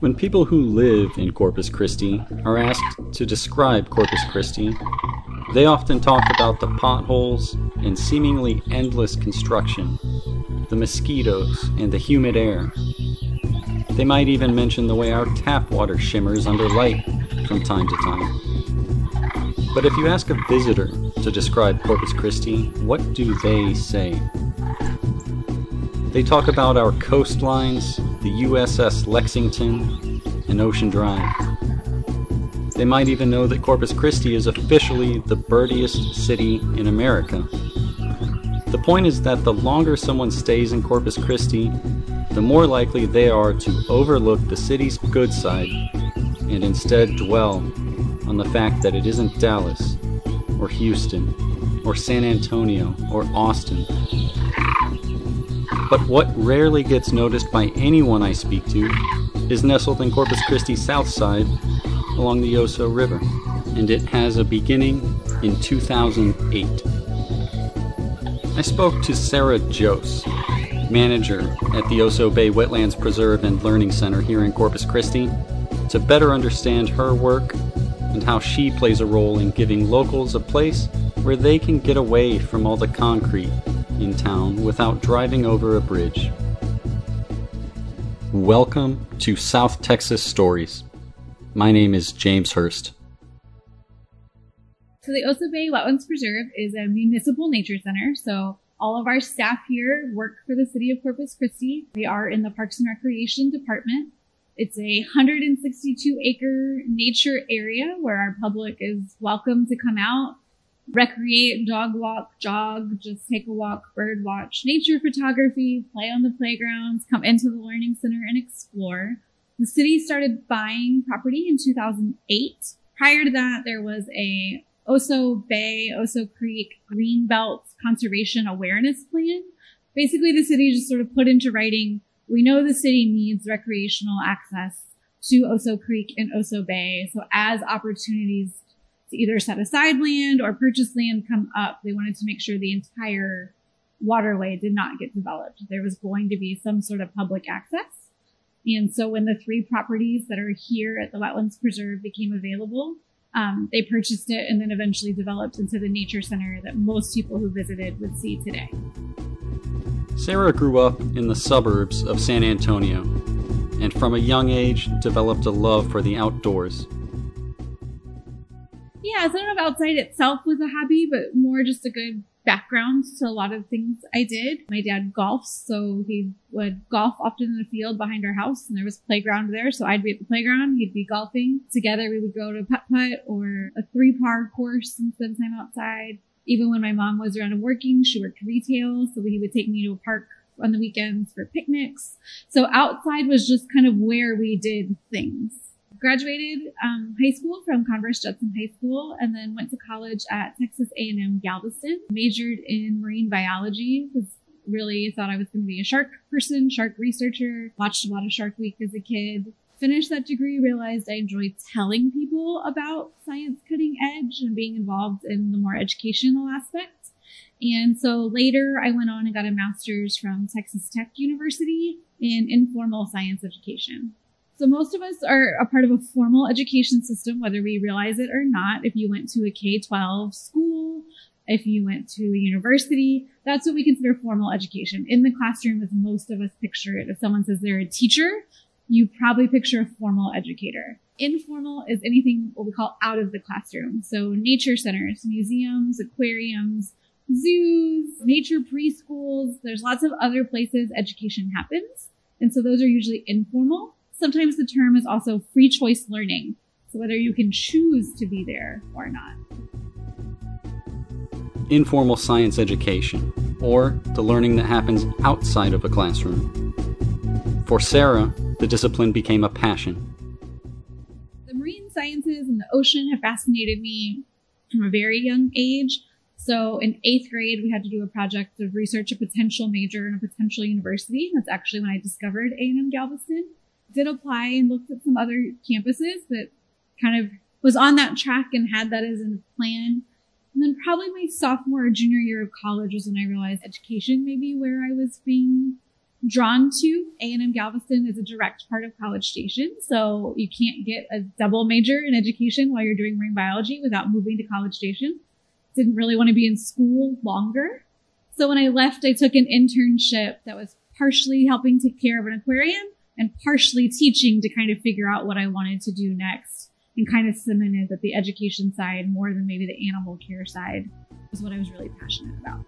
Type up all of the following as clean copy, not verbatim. When people who live in Corpus Christi are asked to describe Corpus Christi, they often talk about the potholes and seemingly endless construction, the mosquitoes and the humid air. They might even mention the way our tap water shimmers under light from time to time. But if you ask a visitor to describe Corpus Christi, what do they say? They talk about our coastlines, the USS Lexington, and Ocean Drive. They might even know that Corpus Christi is officially the birdiest city in America. The point is that the longer someone stays in Corpus Christi, the more likely they are to overlook the city's good side and instead dwell on the fact that it isn't Dallas, or Houston, or San Antonio, or Austin. But what rarely gets noticed by anyone I speak to is nestled in Corpus Christi's south side along the Oso River, and it has a beginning in 2008. I spoke to Sarah Jose, manager at the Oso Bay Wetlands Preserve and Learning Center here in Corpus Christi, to better understand her work and how she plays a role in giving locals a place where they can get away from all the concrete in town without driving over a bridge. Welcome to South Texas Stories. My name is James Hurst. So the Oso Bay Wetlands Preserve is a municipal nature center, so all of our staff here work for the City of Corpus Christi. We are in the Parks and Recreation Department. It's a 162-acre nature area where our public is welcome to come out, recreate, dog walk, jog, just take a walk, bird watch, nature photography, play on the playgrounds, come into the learning center and explore. The city started buying property in 2008. Prior to that, there was a Oso Bay, Oso Creek, Greenbelt Conservation Awareness Plan. Basically, the city just sort of put into writing, we know the city needs recreational access to Oso Creek and Oso Bay. So as opportunities to either set aside land or purchase land come up, they wanted to make sure the entire waterway did not get developed. There was going to be some sort of public access. And so when the three properties that are here at the Wetlands Preserve became available, they purchased it and then eventually developed into the nature center that most people who visited would see today. Sarah grew up in the suburbs of San Antonio and from a young age developed a love for the outdoors. Yeah, sort of outside itself was a hobby, but more just a good background to a lot of things I did. My dad golfs, so he would golf often in the field behind our house, and there was a playground there, so I'd be at the playground, he'd be golfing. Together we would go to putt-putt or a three-par course and spend time outside. Even when my mom was around and working, she worked retail, so he would take me to a park on the weekends for picnics. So outside was just kind of where we did things. Graduated high school from Converse Judson High School and then went to college at Texas A&M Galveston. Majored in marine biology. Really thought I was going to be a shark person, shark researcher. Watched a lot of Shark Week as a kid. Finished that degree, realized I enjoyed telling people about science cutting edge and being involved in the more educational aspect. And so later I went on and got a master's from Texas Tech University in informal science education. So most of us are a part of a formal education system, whether we realize it or not. If you went to a K-12 school, if you went to a university, that's what we consider formal education. In the classroom, as most of us picture it, if someone says they're a teacher, you probably picture a formal educator. Informal is anything what we call out of the classroom. So nature centers, museums, aquariums, zoos, nature preschools. There's lots of other places education happens. And so those are usually informal. Sometimes the term is also free choice learning, so whether you can choose to be there or not. Informal science education, or the learning that happens outside of a classroom. For Sarah, the discipline became a passion. The marine sciences and the ocean have fascinated me from a very young age. So in 8th grade, we had to do a project to research a potential major in a potential university. That's actually when I discovered A&M Galveston. Did apply and looked at some other campuses that kind of was on that track and had that as a plan. And then probably my sophomore or junior year of college was when I realized education may be where I was being drawn to. A&M Galveston is a direct part of College Station, so you can't get a double major in education while you're doing marine biology without moving to College Station. Didn't really want to be in school longer. So when I left, I took an internship that was partially helping take care of an aquarium and partially teaching to kind of figure out what I wanted to do next, and kind of cemented that the education side, more than maybe the animal care side, was what I was really passionate about.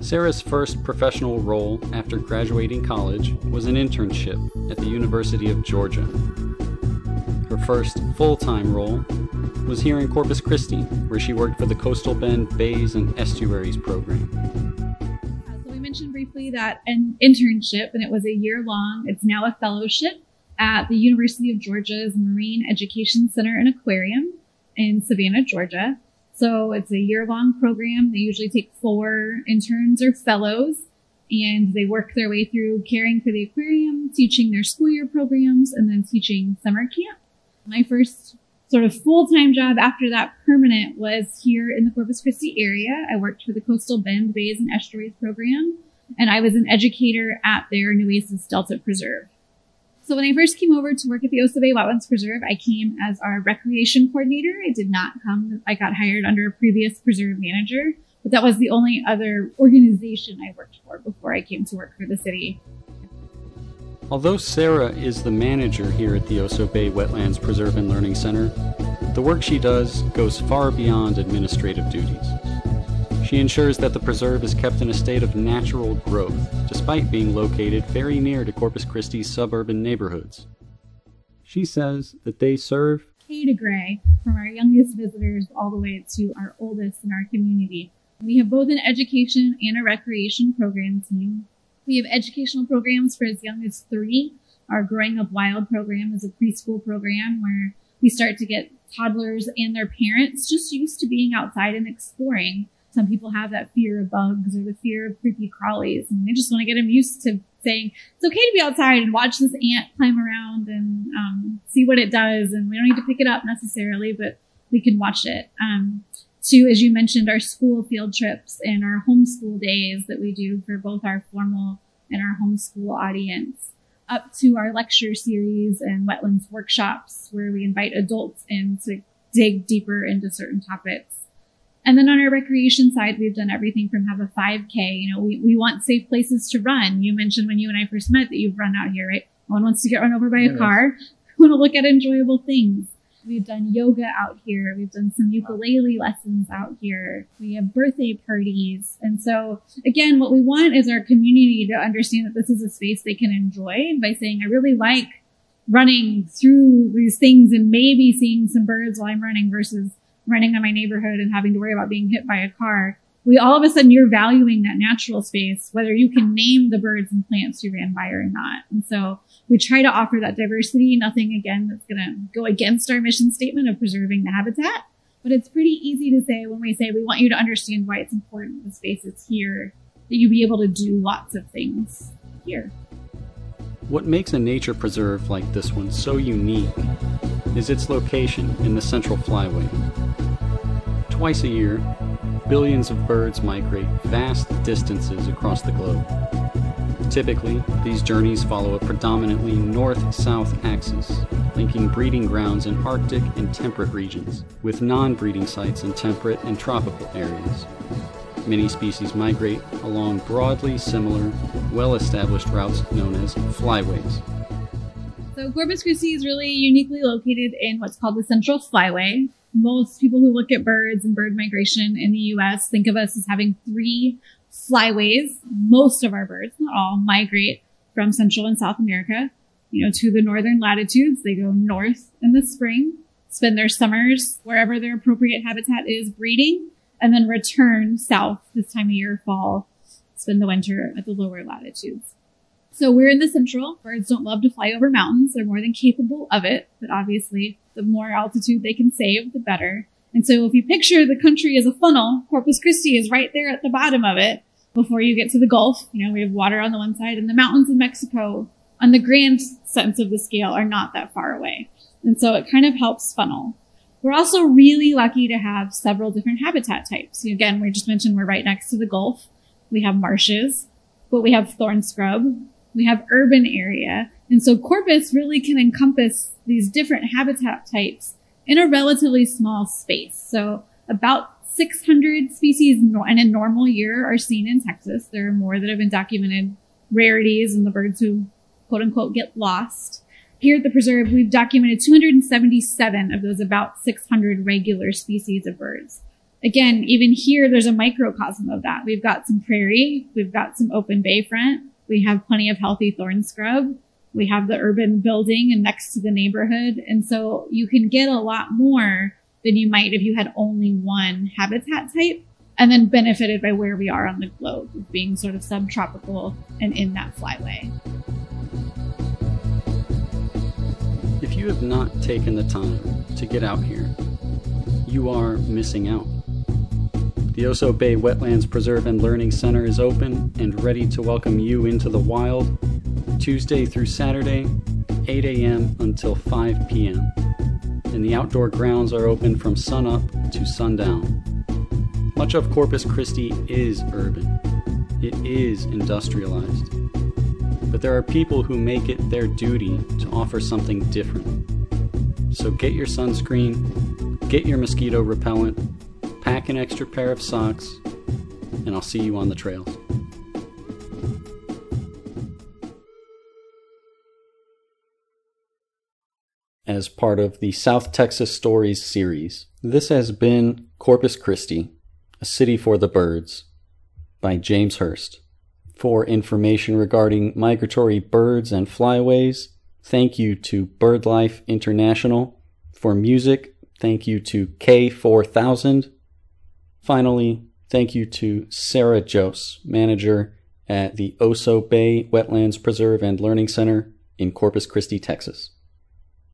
Sarah's first professional role after graduating college was an internship at the University of Georgia. Her first full-time role was here in Corpus Christi, where she worked for the Coastal Bend Bays and Estuaries Program. So we mentioned briefly that an internship, and it was a year long. It's now a fellowship at the University of Georgia's Marine Education Center and Aquarium in Savannah, Georgia. So it's a year-long program. They usually take 4 interns or fellows, and they work their way through caring for the aquarium, teaching their school year programs, and then teaching summer camp. My first sort of full-time job after that, permanent, was here in the Corpus Christi area. I worked for the Coastal Bend Bays and Estuaries Program, and I was an educator at their Nueces Delta Preserve. So when I first came over to work at the Oso Bay Wetlands Preserve, I came as our recreation coordinator. I did not come, I got hired under a previous preserve manager, but that was the only other organization I worked for before I came to work for the city. Although Sarah is the manager here at the Oso Bay Wetlands Preserve and Learning Center, the work she does goes far beyond administrative duties. She ensures that the preserve is kept in a state of natural growth, despite being located very near to Corpus Christi's suburban neighborhoods. She says that they serve K to gray, from our youngest visitors all the way to our oldest in our community. We have both an education and a recreation program team. We have educational programs for as young as 3. Our Growing Up Wild program is a preschool program where we start to get toddlers and their parents just used to being outside and exploring. Some people have that fear of bugs or the fear of creepy crawlies, and they just want to get them used to saying, it's okay to be outside and watch this ant climb around and see what it does. And we don't need to pick it up necessarily, but we can watch it. To, as you mentioned, our school field trips and our homeschool days that we do for both our formal and our homeschool audience, up to our lecture series and wetlands workshops where we invite adults in to dig deeper into certain topics. And then on our recreation side, we've done everything from have a 5K. You know, we want safe places to run. You mentioned when you and I first met that you've run out here, right? No one wants to get run over by a car. We want to look at enjoyable things. We've done yoga out here. We've done some ukulele lessons out here. We have birthday parties. And so again, what we want is our community to understand that this is a space they can enjoy by saying, I really like running through these things and maybe seeing some birds while I'm running versus running in my neighborhood and having to worry about being hit by a car. We all of a sudden, you're valuing that natural space, whether you can name the birds and plants you ran by or not. And so we try to offer that diversity, nothing again that's going to go against our mission statement of preserving the habitat. But it's pretty easy to say when we say we want you to understand why it's important the space is here, that you be able to do lots of things here. What makes a nature preserve like this one so unique is its location in the Central Flyway. Twice a year, billions of birds migrate vast distances across the globe. Typically, these journeys follow a predominantly north-south axis, linking breeding grounds in Arctic and temperate regions with non-breeding sites in temperate and tropical areas. Many species migrate along broadly similar, well-established routes known as flyways. So Corpus Christi is really uniquely located in what's called the Central Flyway. Most people who look at birds and bird migration in the U.S. think of us as having 3 flyways. Most of our birds, not all, migrate from Central and South America, to the northern latitudes. They go north in the spring, spend their summers wherever their appropriate habitat is breeding, and then return south this time of year, fall, spend the winter at the lower latitudes. So we're in the Central. Birds don't love to fly over mountains. They're more than capable of it, but obviously the more altitude they can save, the better. And so if you picture the country as a funnel, Corpus Christi is right there at the bottom of it before you get to the Gulf. We have water on the one side, and the mountains of Mexico on the grand sense of the scale are not that far away. And so it kind of helps funnel. We're also really lucky to have several different habitat types. Again, we just mentioned we're right next to the Gulf. We have marshes, but we have thorn scrub. We have urban area. And so Corpus really can encompass these different habitat types in a relatively small space. So about 600 species in a normal year are seen in Texas. There are more that have been documented rarities and the birds who, quote unquote, get lost. Here at the preserve, we've documented 277 of those about 600 regular species of birds. Again, even here, there's a microcosm of that. We've got some prairie, we've got some open bayfront, we have plenty of healthy thorn scrub, we have the urban building and next to the neighborhood. And so you can get a lot more than you might if you had only one habitat type, and then benefited by where we are on the globe, being sort of subtropical and in that flyway. If you have not taken the time to get out here, you are missing out. The Oso Bay Wetlands Preserve and Learning Center is open and ready to welcome you into the wild Tuesday through Saturday, 8 a.m. until 5 p.m. and the outdoor grounds are open from sunup to sundown. Much of Corpus Christi is urban. It is industrialized. But there are people who make it their duty to offer something different. So get your sunscreen, get your mosquito repellent, pack an extra pair of socks, and I'll see you on the trails. As part of the South Texas Stories series, this has been Corpus Christi, A City for the Birds, by James Hurst. For information regarding migratory birds and flyways, thank you to BirdLife International. For music, thank you to K4000. Finally, thank you to Sarah Jose, manager at the Oso Bay Wetlands Preserve and Learning Center in Corpus Christi, Texas.